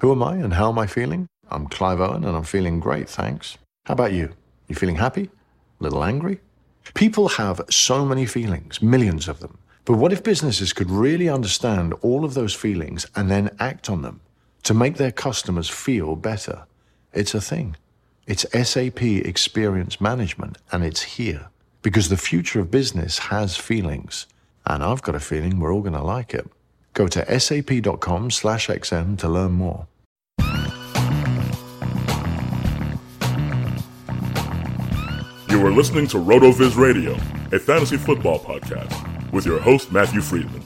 Who am I and how am I feeling? I'm Clive Owen and I'm feeling great, thanks. How about you? You feeling happy? A little angry? People have so many feelings, millions of them. But what if businesses could really understand all of those feelings and then act on them to make their customers feel better? It's a thing. It's SAP Experience Management, and it's here. Because the future of business has feelings. And I've got a feeling we're all going to like it. Go to sap.com/XM to learn more. You are listening to RotoViz Radio, a fantasy football podcast, with your host, Matthew Freedman.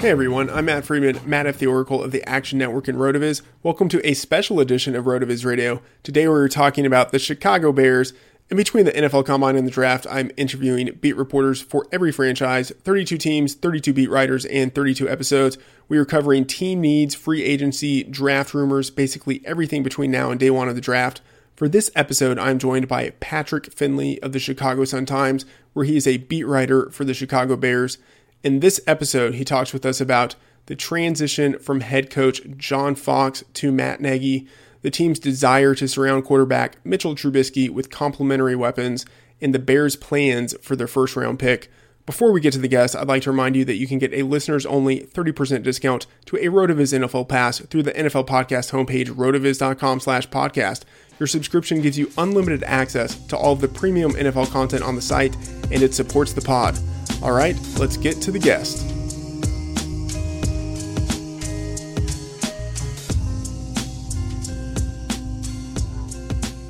Hey everyone, I'm Matt Freedman, Matt F. the Oracle of the Action Network and RotoViz. Welcome to a special edition of RotoViz Radio. Today we're talking about the Chicago Bears. In between the NFL Combine and the draft, I'm interviewing beat reporters for every franchise, 32 teams, 32 beat writers, and 32 episodes. We are covering team needs, free agency, draft rumors, basically everything between now and day one of the draft. For this episode, I'm joined by Patrick Finley of the Chicago Sun-Times, where he is a beat writer for the Chicago Bears. In this episode, he talks with us about the transition from head coach John Fox to Matt Nagy, the team's desire to surround quarterback Mitchell Trubisky with complementary weapons, and the Bears' plans for their first-round pick. Before we get to the guest, I'd like to remind you that you can get a listeners-only 30% discount to a RotoViz NFL Pass through the NFL Podcast homepage, rotoviz.com/podcast. Your subscription gives you unlimited access to all of the premium NFL content on the site, and it supports the pod. All right, let's get to the guest.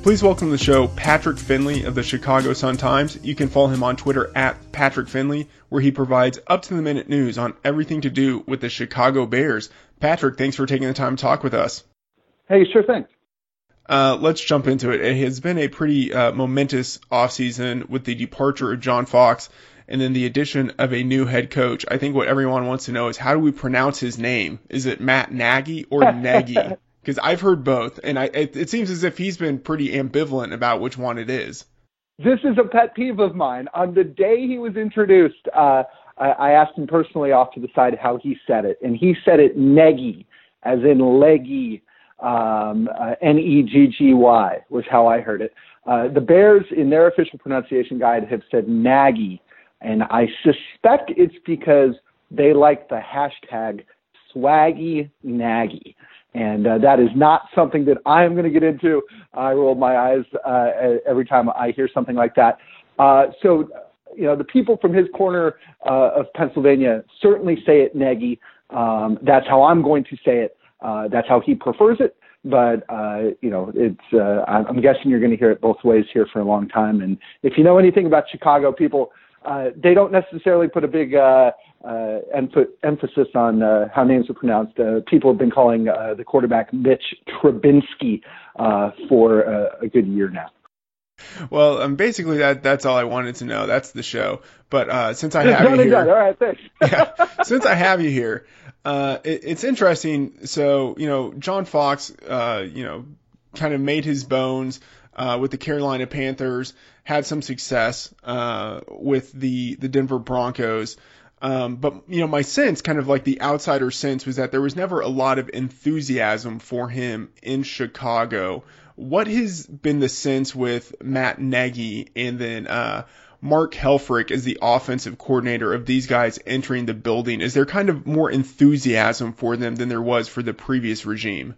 Please welcome to the show Patrick Finley of the Chicago Sun-Times. You can follow him on Twitter at Patrick Finley, where he provides up-to-the-minute news on everything to do with the Chicago Bears. Patrick, thanks for taking the time to talk with us. Hey, sure thing. Let's jump into it. It has been a pretty momentous offseason with the departure of John Fox and then the addition of a new head coach. I think what everyone wants to know is, how do we pronounce his name? Is it Matt Nagy or Nagy? Because I've heard both, and it seems as if he's been pretty ambivalent about which one it is. This is a pet peeve of mine. On the day he was introduced, I asked him personally off to the side how he said it, and he said it Neggy, as in leggy, N-E-G-G-Y was how I heard it. The Bears, in their official pronunciation guide, have said Nagy, and I suspect it's because they like the hashtag Swaggy Nagy. And that is not something that I'm going to get into. I roll my eyes every time I hear something like that. So, you know, the people from his corner of Pennsylvania certainly say it Nagy. That's how I'm going to say it. That's how he prefers it. But, you know, I'm guessing you're going to hear it both ways here for a long time. And if you know anything about Chicago people, They don't necessarily put a big emphasis on how names are pronounced. People have been calling the quarterback Mitch Trubisky for a good year now. Well, basically that's all I wanted to know. That's the show. But since I have you here, all right, thanks. Yeah, since I have you here, it's interesting. So John Fox, kind of made his bones with the Carolina Panthers, had some success with the Denver Broncos. But my sense, kind of like the outsider sense, was that there was never a lot of enthusiasm for him in Chicago. What has been the sense with Matt Nagy and then Mark Helfrich as the offensive coordinator of these guys entering the building? Is there kind of more enthusiasm for them than there was for the previous regime?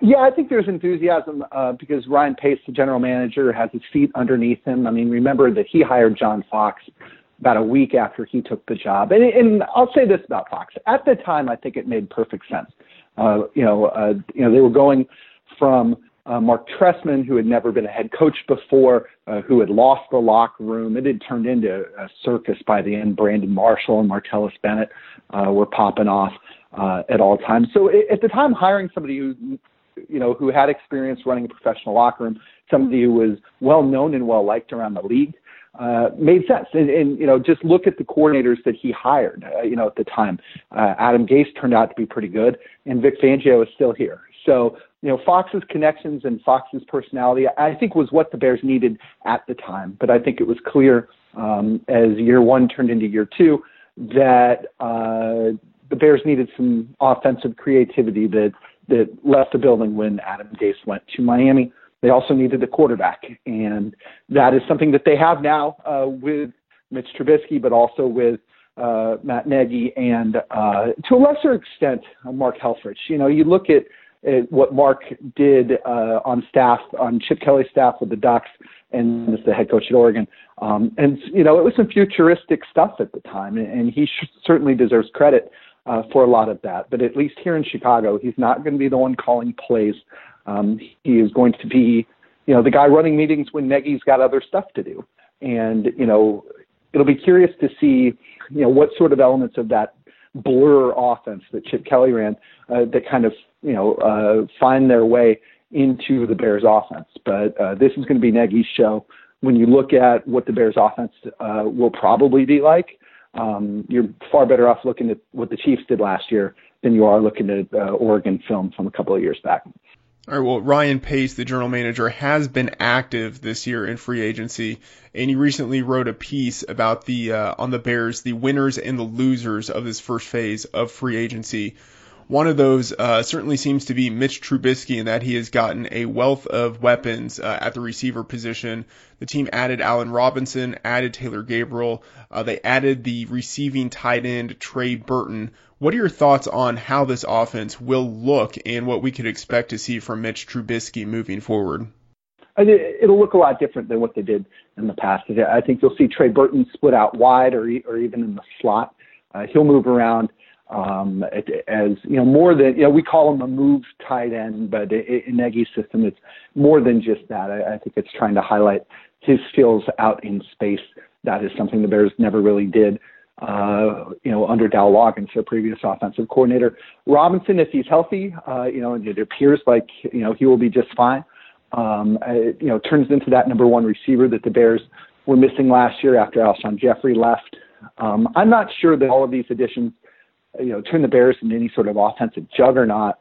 Yeah, I think there's enthusiasm because Ryan Pace, the general manager, has his feet underneath him. I mean, remember that he hired John Fox about a week after he took the job. And I'll say this about Fox. At the time, I think it made perfect sense. They were going from Mark Trestman, who had never been a head coach before, who had lost the locker room. It had turned into a circus by the end. Brandon Marshall and Martellus Bennett were popping off at all times. So at the time, hiring somebody who had experience running a professional locker room, somebody who was well-known and well-liked around the league, made sense. And just look at the coordinators that he hired, at the time. Adam Gase turned out to be pretty good, and Vic Fangio is still here. So, Fox's connections and Fox's personality, I think, was what the Bears needed at the time. But I think it was clear as year one turned into year two that the Bears needed some offensive creativity that left the building when Adam Gase went to Miami. They also needed a quarterback, and that is something that they have now with Mitch Trubisky, but also with Matt Nagy and, to a lesser extent, Mark Helfrich. You look at what Mark did on Chip Kelly's staff with the Ducks, and as the head coach at Oregon. It was some futuristic stuff at the time, and he certainly deserves credit for a lot of that. But at least here in Chicago, he's not going to be the one calling plays. He is going to be, the guy running meetings when Nagy's got other stuff to do. And, it'll be curious to see, what sort of elements of that blur offense that Chip Kelly ran that kind of, find their way into the Bears offense. But this is going to be Nagy's show. When you look at what the Bears offense will probably be like, you're far better off looking at what the Chiefs did last year than you are looking at Oregon film from a couple of years back. All right, well, Ryan Pace, the general manager, has been active this year in free agency, and he recently wrote a piece about on the Bears, the winners and the losers of this first phase of free agency. One of those certainly seems to be Mitch Trubisky, in that he has gotten a wealth of weapons at the receiver position. The team added Allen Robinson, added Taylor Gabriel. They added the receiving tight end, Trey Burton. What are your thoughts on how this offense will look and what we could expect to see from Mitch Trubisky moving forward? It'll look a lot different than what they did in the past. I think you'll see Trey Burton split out wide or even in the slot. He'll move around. We call him a move tight end, but in Nagy's system, it's more than just that. I think it's trying to highlight his skills out in space. That is something the Bears never really did, under Dow Loggins, their previous offensive coordinator. Robinson, if he's healthy, and it appears like, he will be just fine. Turns into that number one receiver that the Bears were missing last year after Alshon Jeffrey left. I'm not sure that all of these additions turn the Bears into any sort of offensive juggernaut.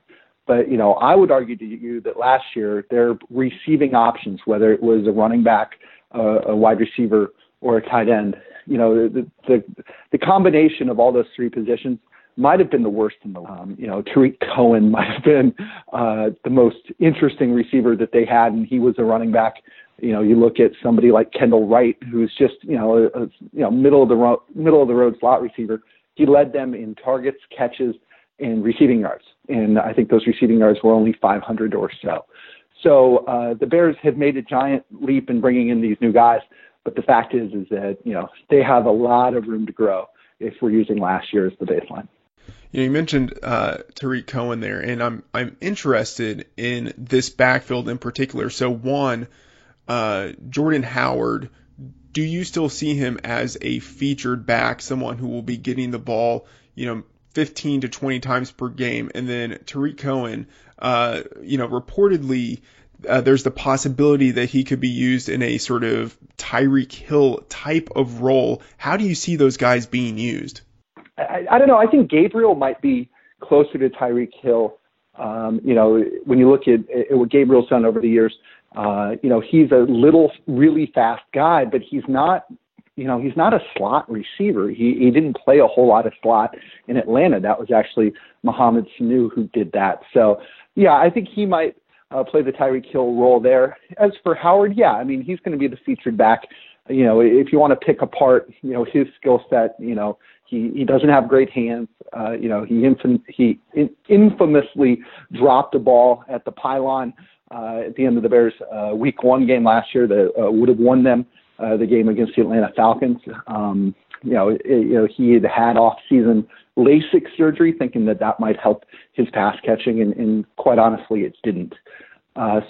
But, I would argue to you that last year their receiving options, whether it was a running back, a wide receiver, or a tight end, the combination of all those three positions might have been the worst in the league. Tariq Cohen might have been the most interesting receiver that they had, and he was a running back. You look at somebody like Kendall Wright, who's just, middle of the road slot receiver. He led them in targets, catches, and receiving yards. And I think those receiving yards were only 500 or so. So the Bears have made a giant leap in bringing in these new guys. But the fact is that, they have a lot of room to grow if we're using last year as the baseline. You mentioned Tariq Cohen there, and I'm interested in this backfield in particular. So one, Jordan Howard do you still see him as a featured back, someone who will be getting the ball, 15 to 20 times per game? And then Tariq Cohen, reportedly, there's the possibility that he could be used in a sort of Tyreek Hill type of role. How do you see those guys being used? I don't know. I think Gabriel might be closer to Tyreek Hill. When you look at what Gabriel's done over the years, he's a little, really fast guy, but he's not a slot receiver. He didn't play a whole lot of slot in Atlanta. That was actually Mohamed Sanu who did that. So, yeah, I think he might play the Tyreek Hill role there. As for Howard, he's going to be the featured back. If you want to pick apart, his skill set, he doesn't have great hands. He infamously dropped a ball at the pylon at the end of the Bears' Week 1 game last year that would have won them the game against the Atlanta Falcons. He had off-season LASIK surgery, thinking that might help his pass catching, and quite honestly, it didn't.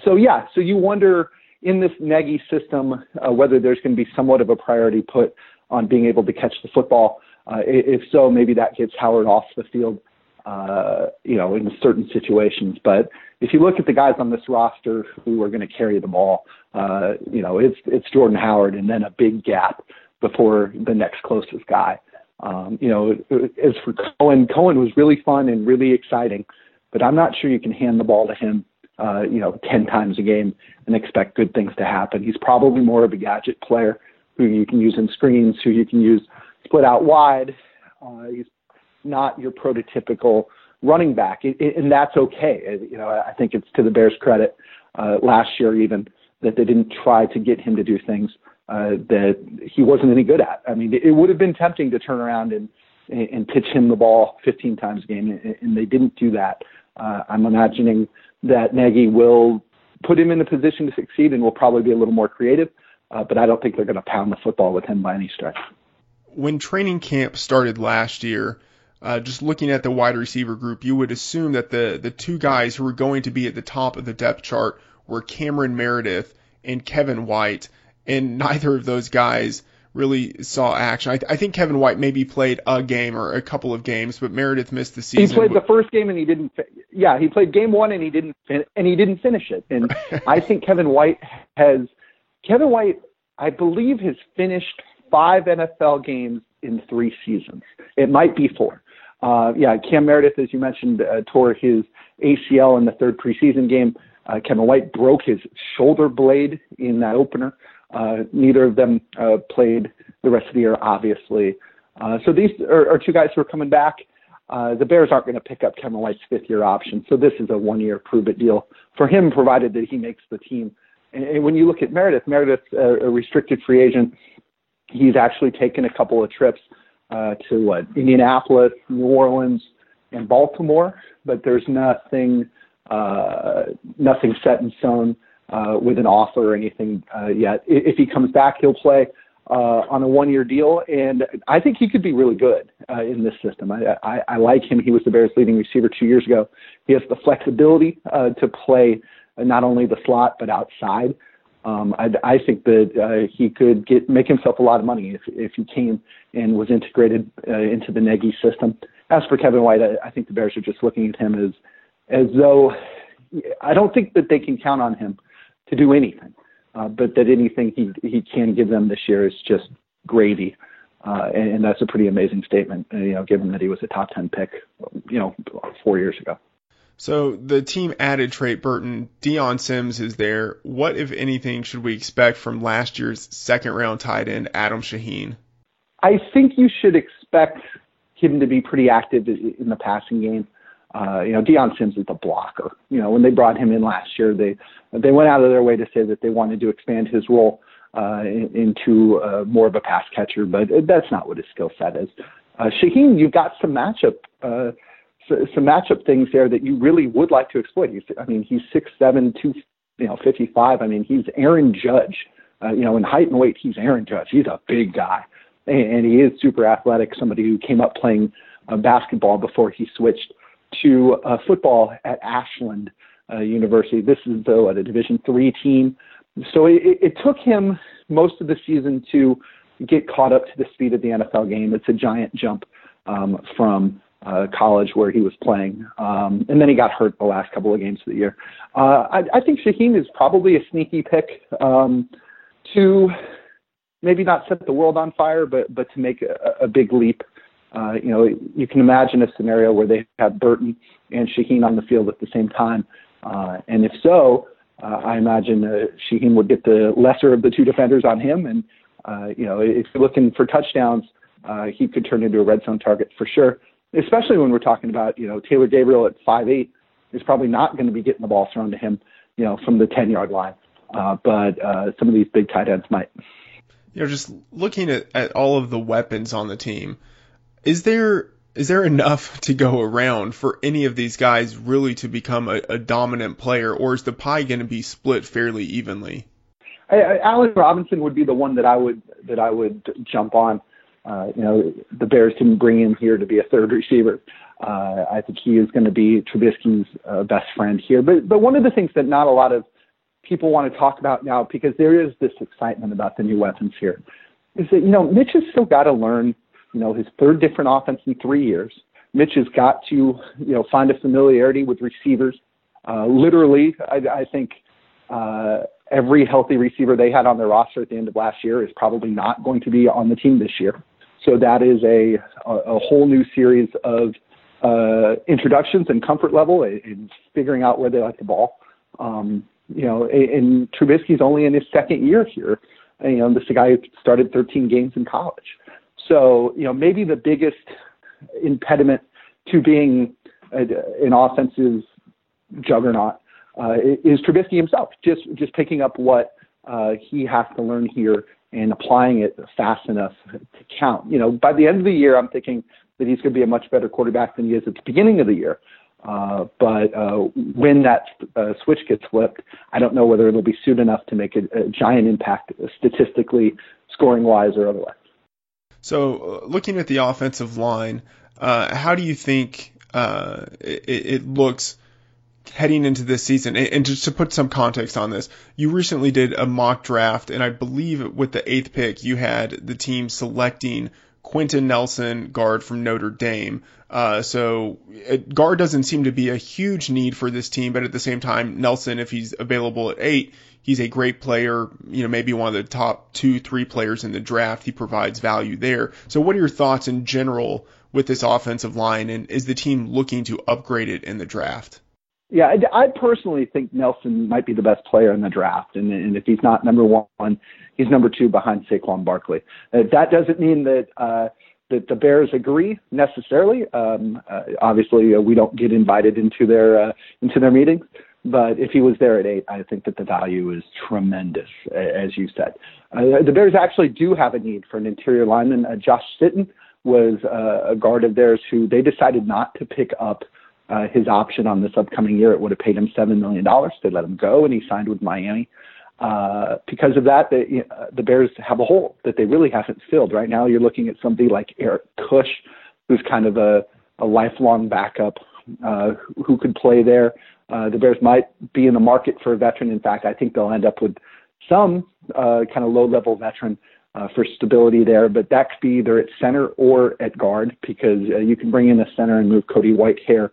So you wonder in this Nagy system whether there's going to be somewhat of a priority put on being able to catch the football. If so, maybe that gets Howard off the field, in certain situations. But if you look at the guys on this roster who are going to carry the ball, it's Jordan Howard, and then a big gap before the next closest guy. As for Cohen was really fun and really exciting, but I'm not sure you can hand the ball to him, 10 times a game and expect good things to happen. He's probably more of a gadget player who you can use in screens, who you can use split out wide. He's not your prototypical running back, and that's okay. I think it's to the Bears' credit last year even that they didn't try to get him to do things that he wasn't any good at. It would have been tempting to turn around and pitch him the ball 15 times a game, and they didn't do that. I'm imagining that Nagy will put him in a position to succeed and will probably be a little more creative, but I don't think they're going to pound the football with him by any stretch. When training camp started last year, just looking at the wide receiver group, you would assume that the two guys who were going to be at the top of the depth chart were Cameron Meredith and Kevin White, and neither of those guys really saw action. I think Kevin White maybe played a game or a couple of games, but Meredith missed the season. He played the first game and he didn't. He played game one and he didn't finish it. And I think Kevin White, I believe, has finished 5 NFL games in 3 seasons. It might be 4. Cam Meredith, as you mentioned, tore his ACL in the 3rd preseason game. Kevin White broke his shoulder blade in that opener. Neither of them played the rest of the year, obviously. So these are two guys who are coming back. The Bears aren't going to pick up Kevin White's 5th-year option, so this is a 1-year prove-it deal for him, provided that he makes the team. And when you look at Meredith's a restricted free agent. He's actually taken a couple of trips to Indianapolis, New Orleans, and Baltimore, but there's nothing set in stone with an offer or anything yet. If he comes back, he'll play on a 1-year deal, and I think he could be really good in this system. I like him. He was the Bears' leading receiver 2 years ago. He has the flexibility to play not only the slot but outside. I think that he could make himself a lot of money if he came and was integrated into the Nagy system. As for Kevin White, I think the Bears are just looking at him as though I don't think that they can count on him to do anything, but that anything he can give them this year is just gravy, and that's a pretty amazing statement. Given that he was a top 10 pick, 4 years ago. So the team added Trey Burton. Deion Sims is there. What, if anything, should we expect from last year's second-round tight end, Adam Shaheen? I think you should expect him to be pretty active in the passing game. Deion Sims is a blocker. When they brought him in last year, they went out of their way to say that they wanted to expand his role into more of a pass catcher, but that's not what his skill set is. Shaheen, you've got some matchup things there that you really would like to exploit. He's 6'7", 255. He's Aaron Judge. In height and weight, he's Aaron Judge. He's a big guy, and he is super athletic, somebody who came up playing basketball before he switched to football at Ashland University. This is, though, a Division III team. So it took him most of the season to get caught up to the speed of the NFL game. It's a giant jump from college where he was playing. And then he got hurt the last couple of games of the year. I think Shaheem is probably a sneaky pick to maybe not set the world on fire, but to make a big leap. You know, you can imagine a scenario where they have Burton and Shaheem on the field at the same time. And if so, I imagine Shaheem would get the lesser of the two defenders on him. And, you know, if you're looking for touchdowns, he could turn into a red zone target for sure, especially when we're talking about, you know, Taylor Gabriel at 5'8" is probably not going to be getting the ball thrown to him, you know, from the 10-yard line. But some of these big tight ends might. You know, just looking at all of the weapons on the team, is there enough to go around for any of these guys really to become a dominant player, or is the pie going to be split fairly evenly? Allen Robinson would be the one that I would jump on. You know, the Bears didn't bring him here to be a third receiver. I think he is going to be Trubisky's best friend here. But one of the things that not a lot of people want to talk about now, because there is this excitement about the new weapons here, is that, you know, Mitch has still got to learn, you know, his third different offense in 3 years. Mitch has got to, you know, find a familiarity with receivers. Literally, I think every healthy receiver they had on their roster at the end of last year is probably not going to be on the team this year. So that is a whole new series of introductions and comfort level and figuring out where they like the ball. You know, and Trubisky's only in his second year here. You know, this is a guy who started 13 games in college. So, you know, maybe the biggest impediment to being an offensive juggernaut is Trubisky himself, just picking up what he has to learn here and applying it fast enough to count. You know, by the end of the year, I'm thinking that he's going to be a much better quarterback than he is at the beginning of the year. But when that switch gets flipped, I don't know whether it'll be soon enough to make a giant impact statistically, scoring-wise, or otherwise. So looking at the offensive line, how do you think it looks heading into this season? And just to put some context on this, you recently did a mock draft, and I believe with the 8th pick, you had the team selecting Quenton Nelson, guard from Notre Dame. So guard doesn't seem to be a huge need for this team, but at the same time, Nelson, if he's available at 8, he's a great player, you know, maybe one of the top 2-3 players in the draft. He provides value there. So what are your thoughts in general with this offensive line, and is the team looking to upgrade it in the draft? Yeah, I personally think Nelson might be the best player in the draft, and if he's not number one, he's number 2 behind Saquon Barkley. That doesn't mean that the Bears agree necessarily. Obviously, we don't get invited into their meetings. But if he was there at 8, I think that the value is tremendous, as you said. The Bears actually do have a need for an interior lineman. Josh Sitton was a guard of theirs who they decided not to pick up his option on this upcoming year. It would have paid him $7 million. They let him go, and he signed with Miami. Because of that, the Bears have a hole that they really haven't filled. Right now you're looking at somebody like Eric Cush, who's kind of a lifelong backup who could play there. The Bears might be in the market for a veteran. In fact, I think they'll end up with some kind of low-level veteran for stability there, but that could be either at center or at guard, because you can bring in a center and move Cody Whitehair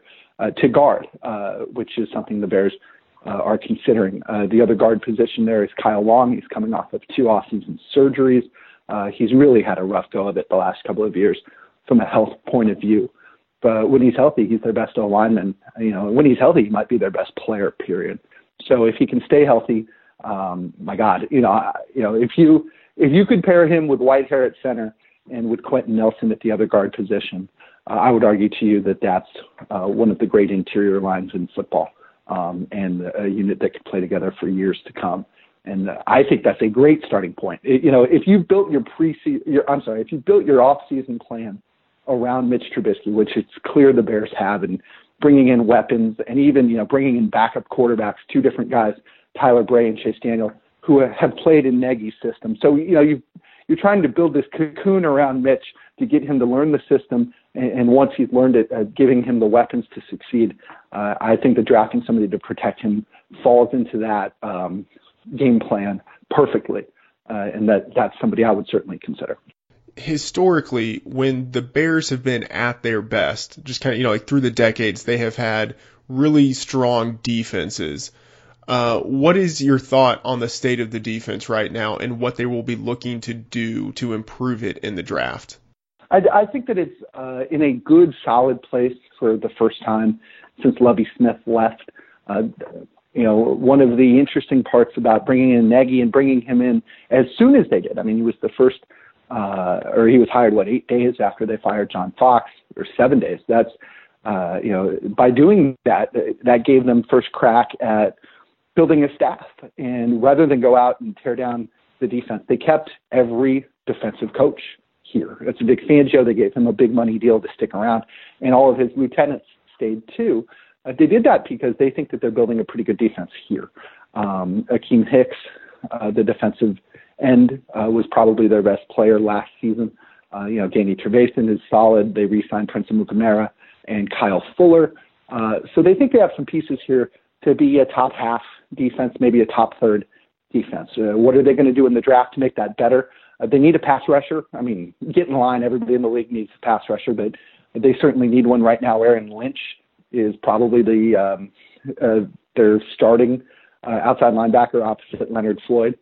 to guard, which is something the Bears are considering. The other guard position there is Kyle Long. He's coming off of 2 off-season surgeries. He's really had a rough go of it the last couple of years from a health point of view. But when he's healthy, he's their best O-lineman. You know, when he's healthy, he might be their best player, period. So if he can stay healthy, my God, you know, if you could pair him with Whitehair at center and with Quenton Nelson at the other guard position, I would argue to you that that's one of the great interior lines in football, and a unit that could play together for years to come. And I think that's a great starting point. You know, if you built your your off-season plan around Mitch Trubisky, which it's clear the Bears have, and bringing in weapons and even, you know, bringing in backup quarterbacks, 2 different guys, Tyler Bray and Chase Daniel, who have played in Nagy's system. So, you know, you're trying to build this cocoon around Mitch to get him to learn the system. And once he's learned it, giving him the weapons to succeed. I think that drafting somebody to protect him falls into that game plan perfectly. And that's somebody I would certainly consider. Historically, when the Bears have been at their best, just kind of, like through the decades, they have had really strong defenses. What is your thought on the state of the defense right now and what they will be looking to do to improve it in the draft? I think that it's in a good, solid place for the first time since Lovie Smith left. One of the interesting parts about bringing in Nagy and bringing him in as soon as they did. I mean, he was the first, or he was hired, 8 days after they fired John Fox, or 7 days. That's, by doing that, that gave them first crack at building a staff. And rather than go out and tear down the defense, they kept every defensive coach here. That's Vic Fangio. They gave him a big money deal to stick around, and all of his lieutenants stayed too. They did that because they think that they're building a pretty good defense here. Akeem Hicks, the defensive end, was probably their best player last season. Danny Trevathan is solid. They re-signed Prince of Mukamara and Kyle Fuller. So they think they have some pieces here to be a top half defense, maybe a top third defense. What are they going to do in the draft to make that better? They need a pass rusher. I mean, get in line. Everybody in the league needs a pass rusher, but they certainly need one right now. Aaron Lynch is probably their starting outside linebacker opposite Leonard Floyd.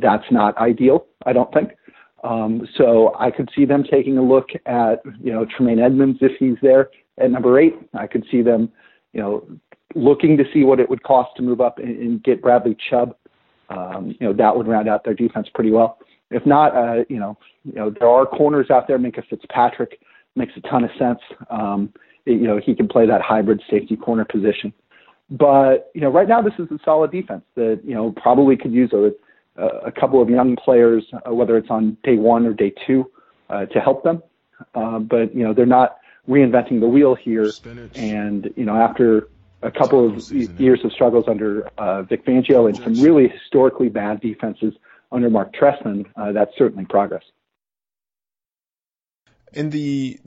That's not ideal, I don't think. So I could see them taking a look at, Tremaine Edmonds if he's there at number 8. I could see them, looking to see what it would cost to move up and get Bradley Chubb. That would round out their defense pretty well. If not, there are corners out there. Minkah Fitzpatrick makes a ton of sense. He can play that hybrid safety corner position. But, right now this is a solid defense that, probably could use a couple of young players, whether it's on day 1 or day 2, to help them. But, they're not reinventing the wheel here. Spinach. And, after a couple of years of struggles under Vic Fangio and some really historically bad defenses under Mark Trestman, that's certainly progress. In the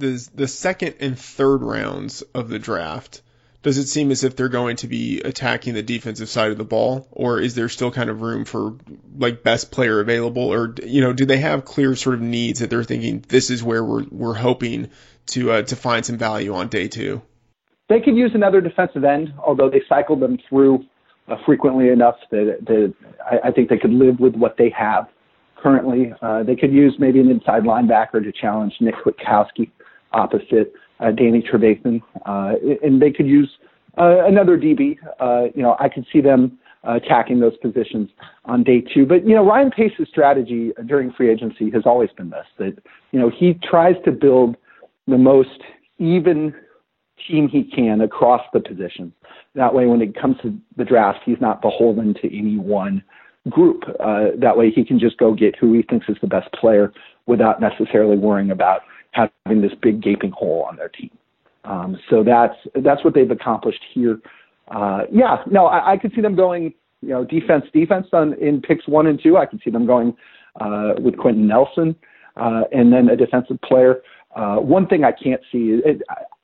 second and third rounds of the draft, does it seem as if they're going to be attacking the defensive side of the ball, or is there still kind of room for best player available, or do they have clear sort of needs that they're thinking this is where we're hoping to find some value on day 2? They could use another defensive end, although they cycled them through frequently enough that I think they could live with what they have currently. They could use maybe an inside linebacker to challenge Nick Witkowski opposite Danny Trevathan, and they could use another DB. I could see them attacking those positions on day 2. But, Ryan Pace's strategy during free agency has always been this, that, he tries to build the most even team he can across the positions. That way, when it comes to the draft, he's not beholden to any one group. That way, he can just go get who he thinks is the best player without necessarily worrying about having this big gaping hole on their team. So that's what they've accomplished here. I could see them going, defense in picks 1 and 2. I could see them going with Quenton Nelson and then a defensive player. One thing I can't see is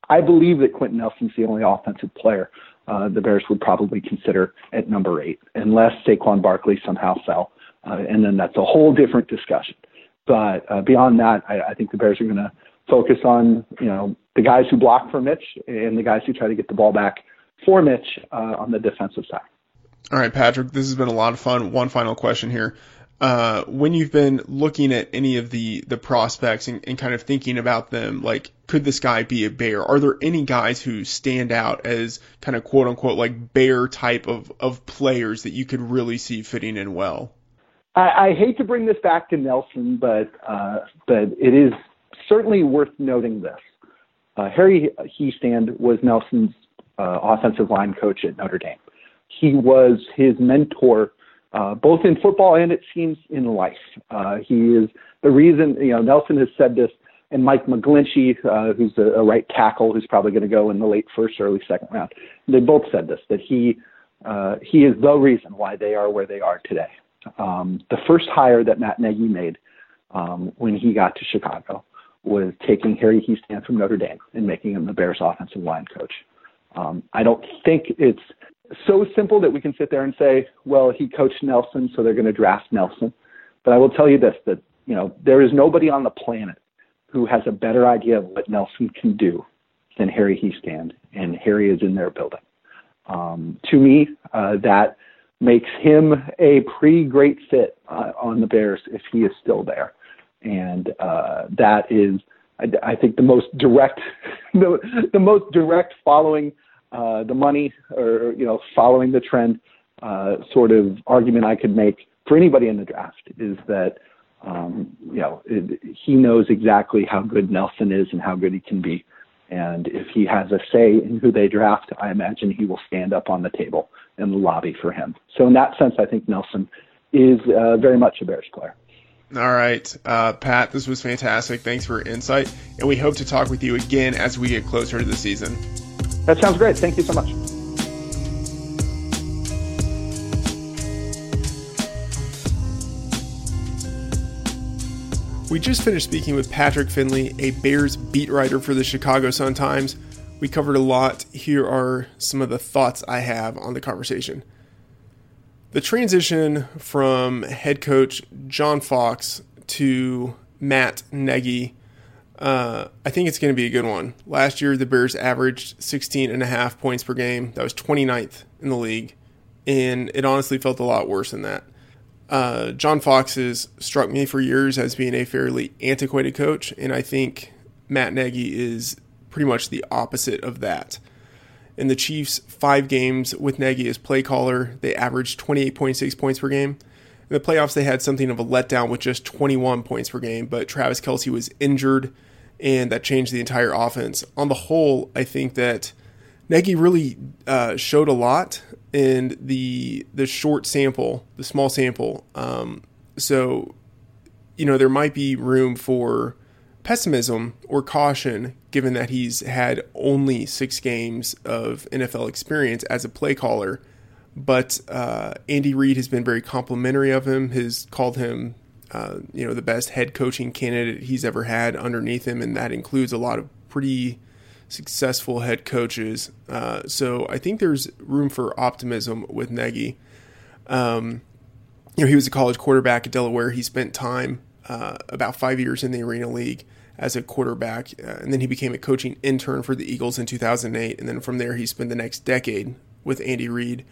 I believe that Quenton Nelson's the only offensive player the Bears would probably consider at number 8, unless Saquon Barkley somehow fell. And then that's a whole different discussion. But beyond that, I think the Bears are going to focus on, the guys who block for Mitch and the guys who try to get the ball back for Mitch on the defensive side. All right, Patrick, this has been a lot of fun. One final question here. When you've been looking at any of the prospects and kind of thinking about them, could this guy be a Bear? Are there any guys who stand out as kind of quote unquote Bear type of players that you could really see fitting in well? I hate to bring this back to Nelson, but it is certainly worth noting this. Harry Hiestand was Nelson's offensive line coach at Notre Dame. He was his mentor, both in football and it seems in life. He is the reason, Nelson has said this, and Mike McGlinchey, who's a right tackle, who's probably going to go in the late first, early second round. They both said this, that he is the reason why they are where they are today. The first hire that Matt Nagy made when he got to Chicago was taking Harry Hiestand from Notre Dame and making him the Bears offensive line coach. I don't think it's so simple that we can sit there and say, well, he coached Nelson, so they're going to draft Nelson. But I will tell you this, that, you know, there is nobody on the planet who has a better idea of what Nelson can do than Harry Hiestand, and Harry is in their building. To me, that makes him a pretty great fit on the Bears if he is still there. And that is, I think, the most direct following the money, or, you know, following the trend sort of argument I could make for anybody in the draft is that, you know, he knows exactly how good Nelson is and how good he can be. And if he has a say in who they draft, I imagine he will stand up on the table and lobby for him. So in that sense, I think Nelson is very much a Bears player. All right, Pat, this was fantastic. Thanks for your insight. And we hope to talk with you again as we get closer to the season. That sounds great. Thank you so much. We just finished speaking with Patrick Finley, a Bears beat writer for the Chicago Sun-Times. We covered a lot. Here are some of the thoughts I have on the conversation. The transition from head coach John Fox to Matt Nagy, I think it's going to be a good one. Last year, the Bears averaged 16.5 points per game. That was 29th in the league, and it honestly felt a lot worse than that. John Fox has struck me for years as being a fairly antiquated coach, and I think Matt Nagy is pretty much the opposite of that. In the Chiefs' 5 games with Nagy as play caller, they averaged 28.6 points per game. In the playoffs, they had something of a letdown with just 21 points per game, but Travis Kelce was injured, and that changed the entire offense. On the whole, I think that Nagy really showed a lot in the short sample, the small sample. So, you know, there might be room for pessimism or caution, given that he's had only 6 games of NFL experience as a play caller. But Andy Reid has been very complimentary of him, has called him, you know, the best head coaching candidate he's ever had underneath him, and that includes a lot of pretty successful head coaches. So I think there's room for optimism with Nagy. You know, he was a college quarterback at Delaware. He spent time, about 5 years in the Arena League as a quarterback. And then he became a coaching intern for the Eagles in 2008. And then from there, he spent the next decade with Andy Reid,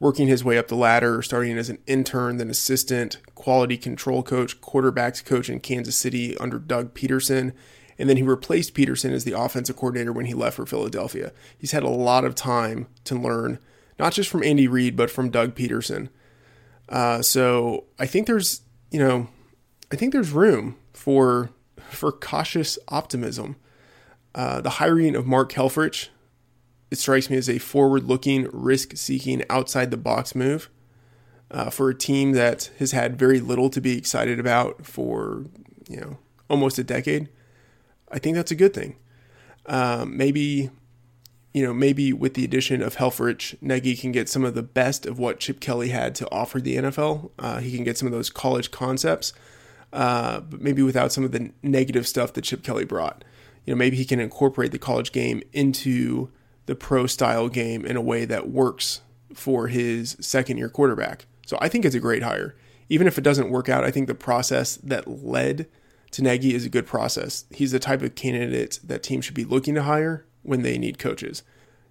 working his way up the ladder, starting as an intern, then assistant, quality control coach, quarterbacks coach in Kansas City under Doug Peterson. And then he replaced Peterson as the offensive coordinator when he left for Philadelphia. He's had a lot of time to learn, not just from Andy Reid, but from Doug Peterson. So I think there's, you know, I think there's room for cautious optimism. The hiring of Mark Helfrich, it strikes me as a forward-looking, risk-seeking, outside-the-box move for a team that has had very little to be excited about for, you know, almost a decade. I think that's a good thing. Maybe with the addition of Helfrich, Nagy can get some of the best of what Chip Kelly had to offer the NFL. He can get some of those college concepts, but maybe without some of the negative stuff that Chip Kelly brought. You know, maybe he can incorporate the college game into the pro style game in a way that works for his second year quarterback. So I think it's a great hire. Even if it doesn't work out, I think the process that led to Nagy is a good process. He's the type of candidate that teams should be looking to hire when they need coaches.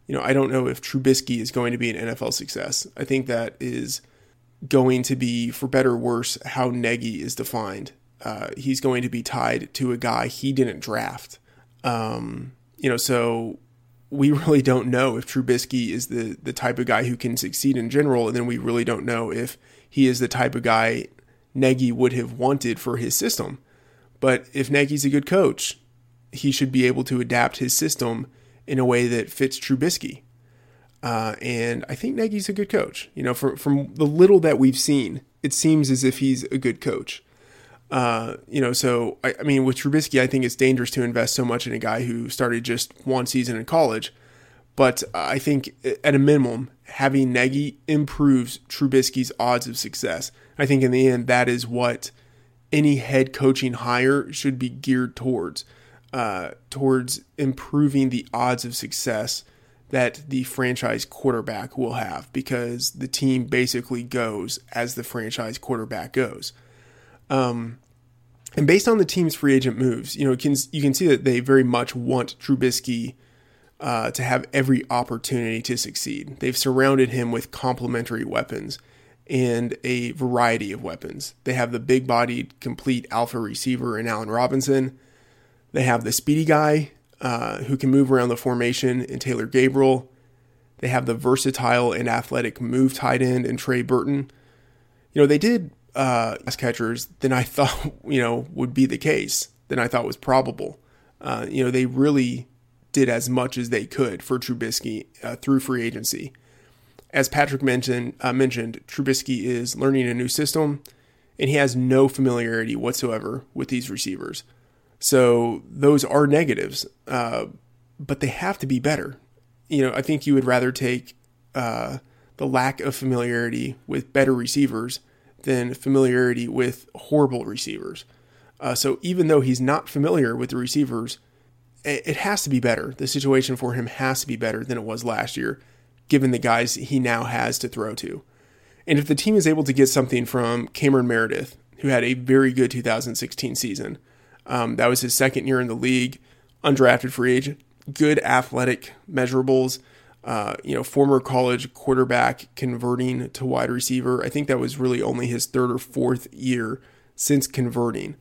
You know, I don't know if Trubisky is going to be an NFL success. I think that is going to be, for better or worse, how Nagy is defined. He's going to be tied to a guy he didn't draft. You know, so we really don't know if Trubisky is the type of guy who can succeed in general, and then we really don't know if he is the type of guy Nagy would have wanted for his system. But if Nagy's a good coach, he should be able to adapt his system in a way that fits Trubisky. And I think Nagy's a good coach. You know, from the little that we've seen, it seems as if he's a good coach. You know, so, I mean, with Trubisky, I think it's dangerous to invest so much in a guy who started just one season in college. But I think at a minimum, having Nagy improves Trubisky's odds of success. I think in the end, that is what any head coaching hire should be geared towards improving the odds of success, that the franchise quarterback will have, because the team basically goes as the franchise quarterback goes. And based on the team's free agent moves, you can see that they very much want Trubisky to have every opportunity to succeed. They've surrounded him with complementary weapons and a variety of weapons. They have the big-bodied, complete alpha receiver in Allen Robinson. They have the speedy guy who can move around the formation in Taylor Gabriel. They have the versatile and athletic move tight end in Trey Burton. They did less catchers than I thought would be the case, than I thought was probable. They really did as much as they could for Trubisky through free agency. As Patrick mentioned, Trubisky is learning a new system, and he has no familiarity whatsoever with these receivers. So those are negatives, but they have to be better. I think you would rather take the lack of familiarity with better receivers than familiarity with horrible receivers. So even though he's not familiar with the receivers, it has to be better. The situation for him has to be better than it was last year, given the guys he now has to throw to. And if the team is able to get something from Cameron Meredith, who had a very good 2016 season, that was his second year in the league, undrafted free agent, good athletic measurables, former college quarterback converting to wide receiver. I think that was really only his third or fourth year since converting.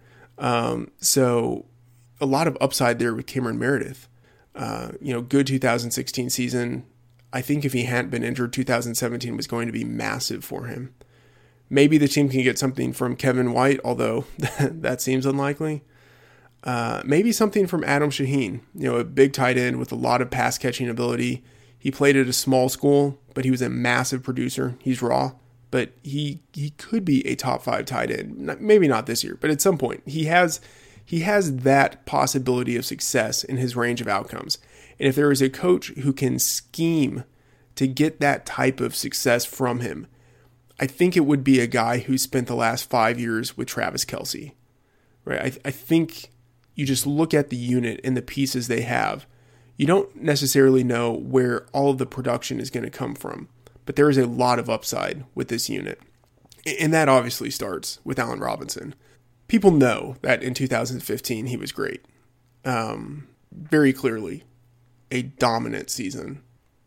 So a lot of upside there with Cameron Meredith. Good 2016 season. I think if he hadn't been injured, 2017 was going to be massive for him. Maybe the team can get something from Kevin White, although that seems unlikely. Maybe something from Adam Shaheen, a big tight end with a lot of pass catching ability. He played at a small school, but he was a massive producer. He's raw, but he could be a top 5 tight end. Maybe not this year, but at some point he has that possibility of success in his range of outcomes. And if there is a coach who can scheme to get that type of success from him, I think it would be a guy who spent the last 5 years with Travis Kelce, right? I think you just look at the unit and the pieces they have. You don't necessarily know where all of the production is going to come from, but there is a lot of upside with this unit. And that obviously starts with Allen Robinson. People know that in 2015, he was great. Very clearly a dominant season.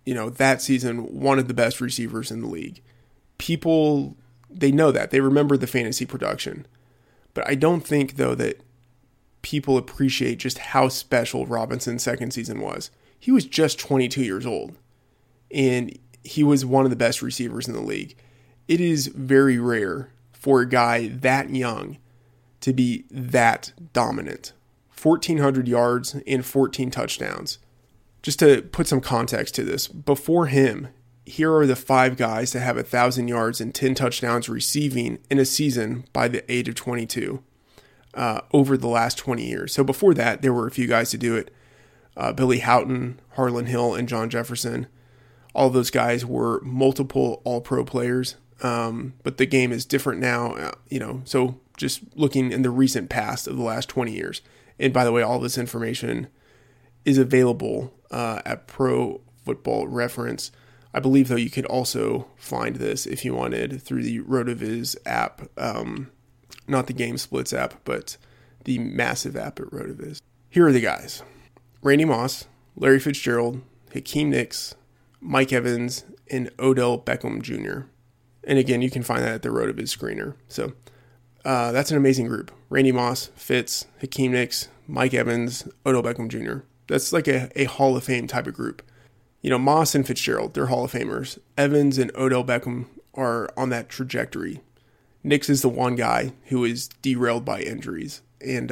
That season, one of the best receivers in the league. People, they know that. They remember the fantasy production. But I don't think, though, that people appreciate just how special Robinson's second season was. He was just 22 years old, and he was one of the best receivers in the league. It is very rare for a guy that young to be that dominant. 1,400 yards and 14 touchdowns. Just to put some context to this, before him, here are the 5 guys to have 1,000 yards and 10 touchdowns receiving in a season by the age of 22. Over the last 20 years. So before that, there were a few guys to do it. Billy Houghton, Harlan Hill, and John Jefferson. All those guys were multiple all-pro players, but the game is different now, so just looking in the recent past of the last 20 years. And by the way, all this information is available at Pro Football Reference. I believe, though, you could also find this if you wanted through the RotoViz app, not the Game Splits app, but the massive app at RotoViz. Here are the guys. Randy Moss, Larry Fitzgerald, Hakeem Nicks, Mike Evans, and Odell Beckham Jr. And again, you can find that at the RotoViz screener. So that's an amazing group. Randy Moss, Fitz, Hakeem Nicks, Mike Evans, Odell Beckham Jr. That's like a Hall of Fame type of group. Moss and Fitzgerald, they're Hall of Famers. Evans and Odell Beckham are on that trajectory. Nicks is the one guy who is derailed by injuries. And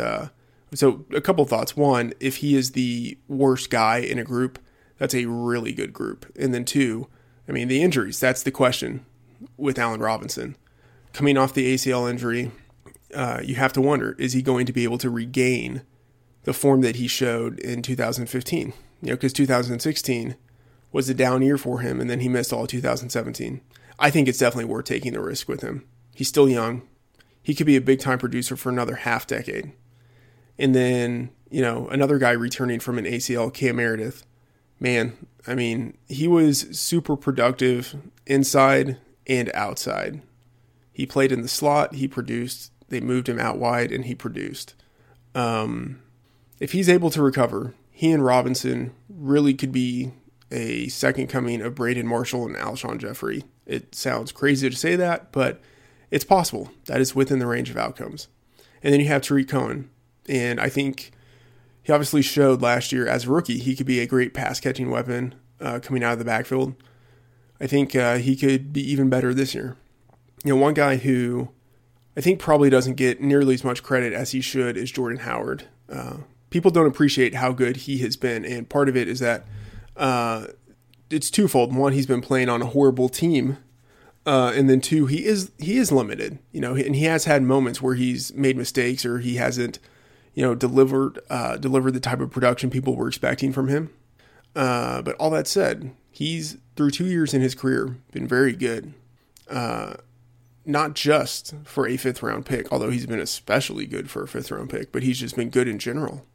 so a couple thoughts. One, if he is the worst guy in a group, that's a really good group. And then two, the injuries, that's the question with Allen Robinson. Coming off the ACL injury, you have to wonder, is he going to be able to regain the form that he showed in 2015? Because 2016 was a down year for him, and then he missed all of 2017. I think it's definitely worth taking the risk with him. He's still young. He could be a big-time producer for another half decade. And then, another guy returning from an ACL, Cam Meredith, man, I mean, he was super productive inside and outside. He played in the slot. He produced. They moved him out wide, and he produced. If he's able to recover, he and Robinson really could be a second coming of Brandon Marshall and Alshon Jeffrey. It sounds crazy to say that, but it's possible. That is within the range of outcomes. And then you have Tariq Cohen. And I think he obviously showed last year as a rookie, he could be a great pass-catching weapon coming out of the backfield. I think he could be even better this year. You know, one guy who I think probably doesn't get nearly as much credit as he should is Jordan Howard. People don't appreciate how good he has been. And part of it is that it's twofold. One, he's been playing on a horrible team. And then two, he is limited, you know, and he has had moments where he's made mistakes or he hasn't, you know, delivered the type of production people were expecting from him. But all that said, he's through 2 years in his career been very good. Not just for a 5th round pick, although he's been especially good for a 5th round pick, but he's just been good in general.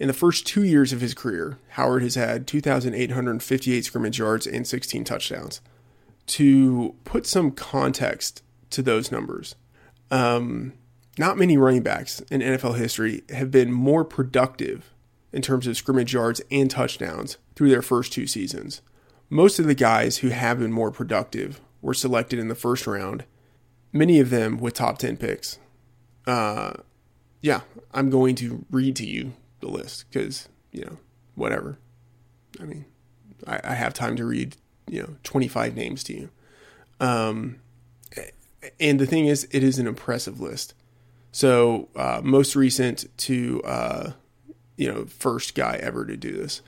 In the first 2 years of his career, Howard has had 2,858 scrimmage yards and 16 touchdowns. To put some context to those numbers, not many running backs in NFL history have been more productive in terms of scrimmage yards and touchdowns through their first two seasons. Most of the guys who have been more productive were selected in the 1st round, many of them with top 10 picks. I'm going to read to you the list because, you know, whatever. I mean, I have time to read, you know, 25 names to you. And the thing is, it is an impressive list. So most recent to, first guy ever to do this.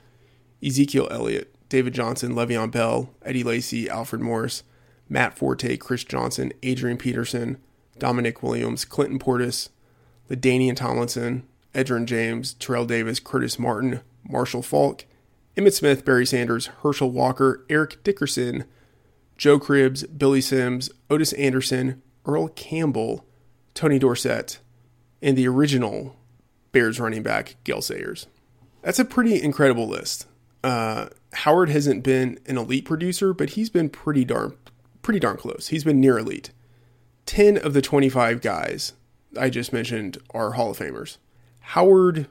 Ezekiel Elliott, David Johnson, Le'Veon Bell, Eddie Lacy, Alfred Morris, Matt Forte, Chris Johnson, Adrian Peterson, Dominic Williams, Clinton Portis, LaDainian Tomlinson, Edgerrin James, Terrell Davis, Curtis Martin, Marshall Faulk, Emmitt Smith, Barry Sanders, Herschel Walker, Eric Dickerson, Joe Cribbs, Billy Sims, Otis Anderson, Earl Campbell, Tony Dorsett, and the original Bears running back, Gale Sayers. That's a pretty incredible list. Howard hasn't been an elite producer, but he's been pretty darn close. He's been near elite. 10 of the 25 guys I just mentioned are Hall of Famers. Howard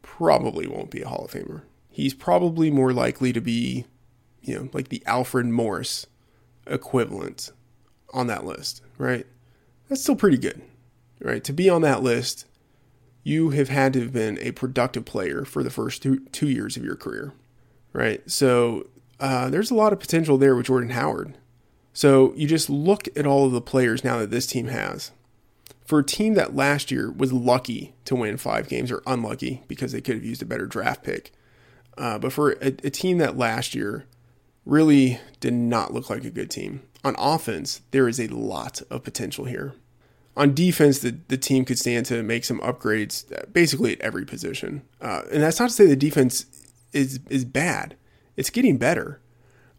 probably won't be a Hall of Famer. He's probably more likely to be, you know, like the Alfred Morris equivalent on that list, right? That's still pretty good, right? To be on that list, you have had to have been a productive player for the first two years of your career, right? So there's a lot of potential there with Jordan Howard. So you just look at all of the players now that this team has. For a team that last year was lucky to win 5 games, or unlucky because they could have used a better draft pick, but for a team that last year really did not look like a good team, on offense, there is a lot of potential here. On defense, the team could stand to make some upgrades basically at every position. And that's not to say the defense is bad. It's getting better.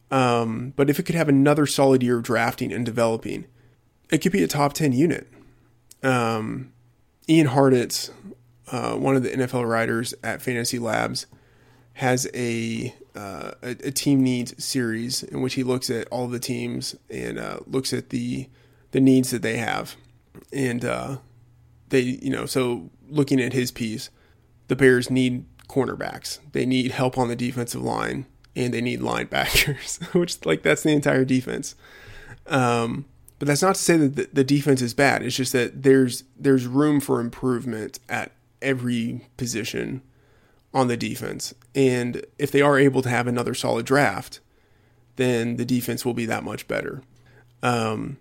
But if it could have another solid year of drafting and developing, it could be a top 10 unit. Ian Harditz, one of the NFL writers at Fantasy Labs, has a team needs series in which he looks at all the teams and looks at the needs that they have. And so looking at his piece, the Bears need cornerbacks. They need help on the defensive line, and they need linebackers, which, like, that's the entire defense. But that's not to say that the defense is bad. It's just that there's room for improvement at every position on the defense. And if they are able to have another solid draft, then the defense will be that much better. But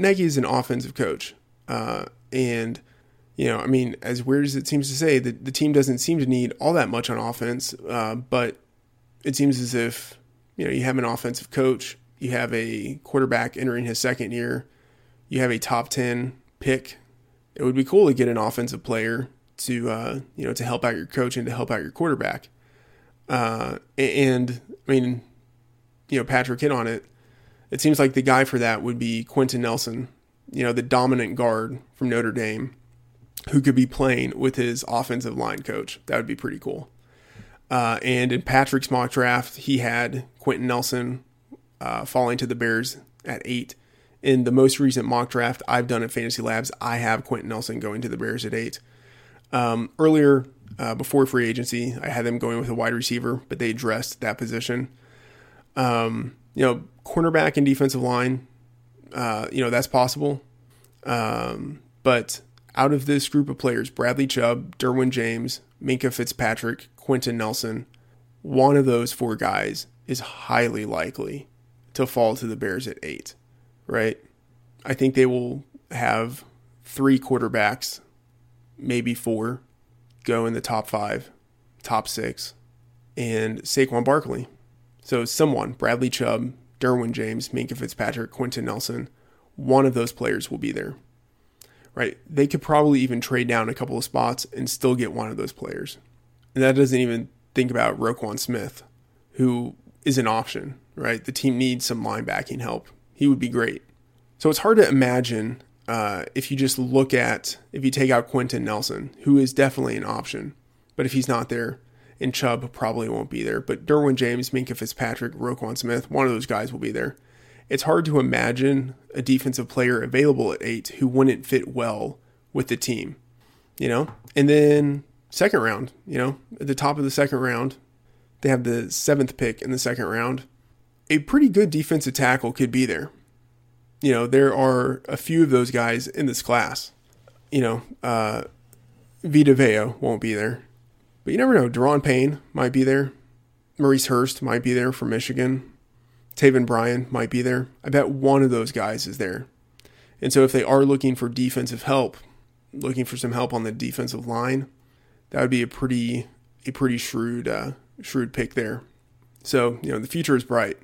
Nagy is an offensive coach. As weird as it seems to say, the team doesn't seem to need all that much on offense, but it seems as if, you know, you have an offensive coach, you have a quarterback entering his 2nd year, you have a top 10 pick. It would be cool to get an offensive player to help out your coach and to help out your quarterback. Patrick hit on it. It seems like the guy for that would be Quenton Nelson, you know, the dominant guard from Notre Dame, who could be playing with his offensive line coach. That would be pretty cool. And in Patrick's mock draft, he had Quenton Nelson falling to the Bears at 8. In the most recent mock draft I've done at Fantasy Labs, I have Quenton Nelson going to the Bears at 8. Earlier, before free agency, I had them going with a wide receiver, but they addressed that position. Cornerback and defensive line, that's possible. But out of this group of players, Bradley Chubb, Derwin James, Minkah Fitzpatrick, Quenton Nelson, one of those four guys is highly likely to fall to the Bears at 8, right? I think they will have 3 quarterbacks, maybe 4, go in the top 5, top 6, and Saquon Barkley. So someone, Bradley Chubb, Derwin James, Minkah Fitzpatrick, Quenton Nelson, one of those players will be there, right? They could probably even trade down a couple of spots and still get one of those players. And that doesn't even think about Roquan Smith, who is an option, right? The team needs some linebacking help. He would be great. So it's hard to imagine if you take out Quenton Nelson, who is definitely an option, but if he's not there, and Chubb probably won't be there, but Derwin James, Minkah Fitzpatrick, Roquan Smith, one of those guys will be there. It's hard to imagine a defensive player available at 8 who wouldn't fit well with the team, And then second round, at the top of the second round, they have the 7th pick in the second round. A pretty good defensive tackle could be there. There are a few of those guys in this class. Vita Vea won't be there. But you never know. Daron Payne might be there. Maurice Hurst might be there from Michigan. Taven Bryan might be there. I bet one of those guys is there. And so if they are looking for defensive help, looking for some help on the defensive line, that would be a pretty shrewd pick there. So, the future is bright.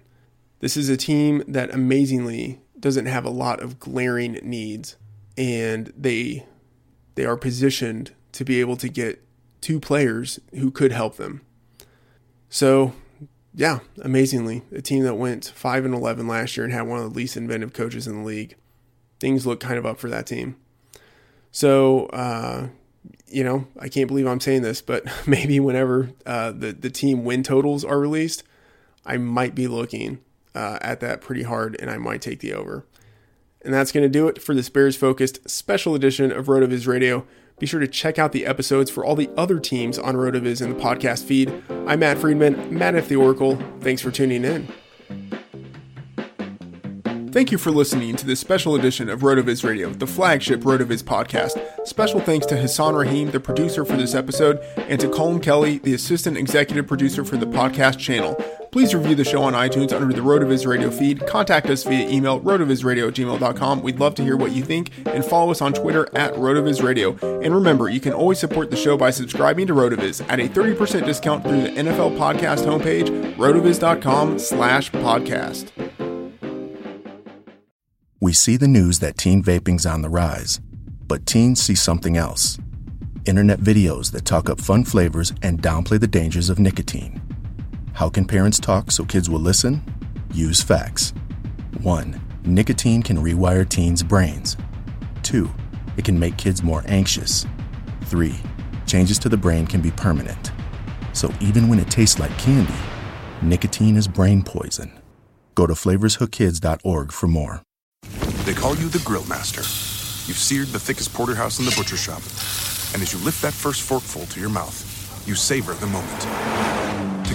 This is a team that amazingly doesn't have a lot of glaring needs, and they are positioned to be able to get 2 players who could help them. So, yeah, amazingly, a team that went 5-11 last year and had one of the least inventive coaches in the league. Things look kind of up for that team. So, I can't believe I'm saying this, but maybe whenever the team win totals are released, I might be looking at that pretty hard, and I might take the over. And that's going to do it for this Bears-focused special edition of RotoViz Radio. Be sure to check out the episodes for all the other teams on RotoViz in the podcast feed. I'm Matt Freedman, Matt F. the Oracle. Thanks for tuning in. Thank you for listening to this special edition of RotoViz Radio, the flagship RotoViz podcast. Special thanks to Hassan Rahim, the producer for this episode, and to Colin Kelly, the assistant executive producer for the podcast channel. Please review the show on iTunes under the RotoViz Radio feed. Contact us via email, rotovizradio@gmail.com. We'd love to hear what you think, and follow us on Twitter at RotoViz Radio. And remember, you can always support the show by subscribing to RotoViz at a 30% discount through the NFL podcast homepage, rotoviz.com/podcast. We see the news that teen vaping's on the rise, but teens see something else. Internet videos that talk up fun flavors and downplay the dangers of nicotine. How can parents talk so kids will listen? Use facts. 1. Nicotine can rewire teens' brains. 2. It can make kids more anxious. 3. Changes to the brain can be permanent. So even when it tastes like candy, nicotine is brain poison. Go to flavorshookkids.org for more. They call you the Grill Master. You've seared the thickest porterhouse in the butcher shop. And as you lift that first forkful to your mouth, you savor the moment. To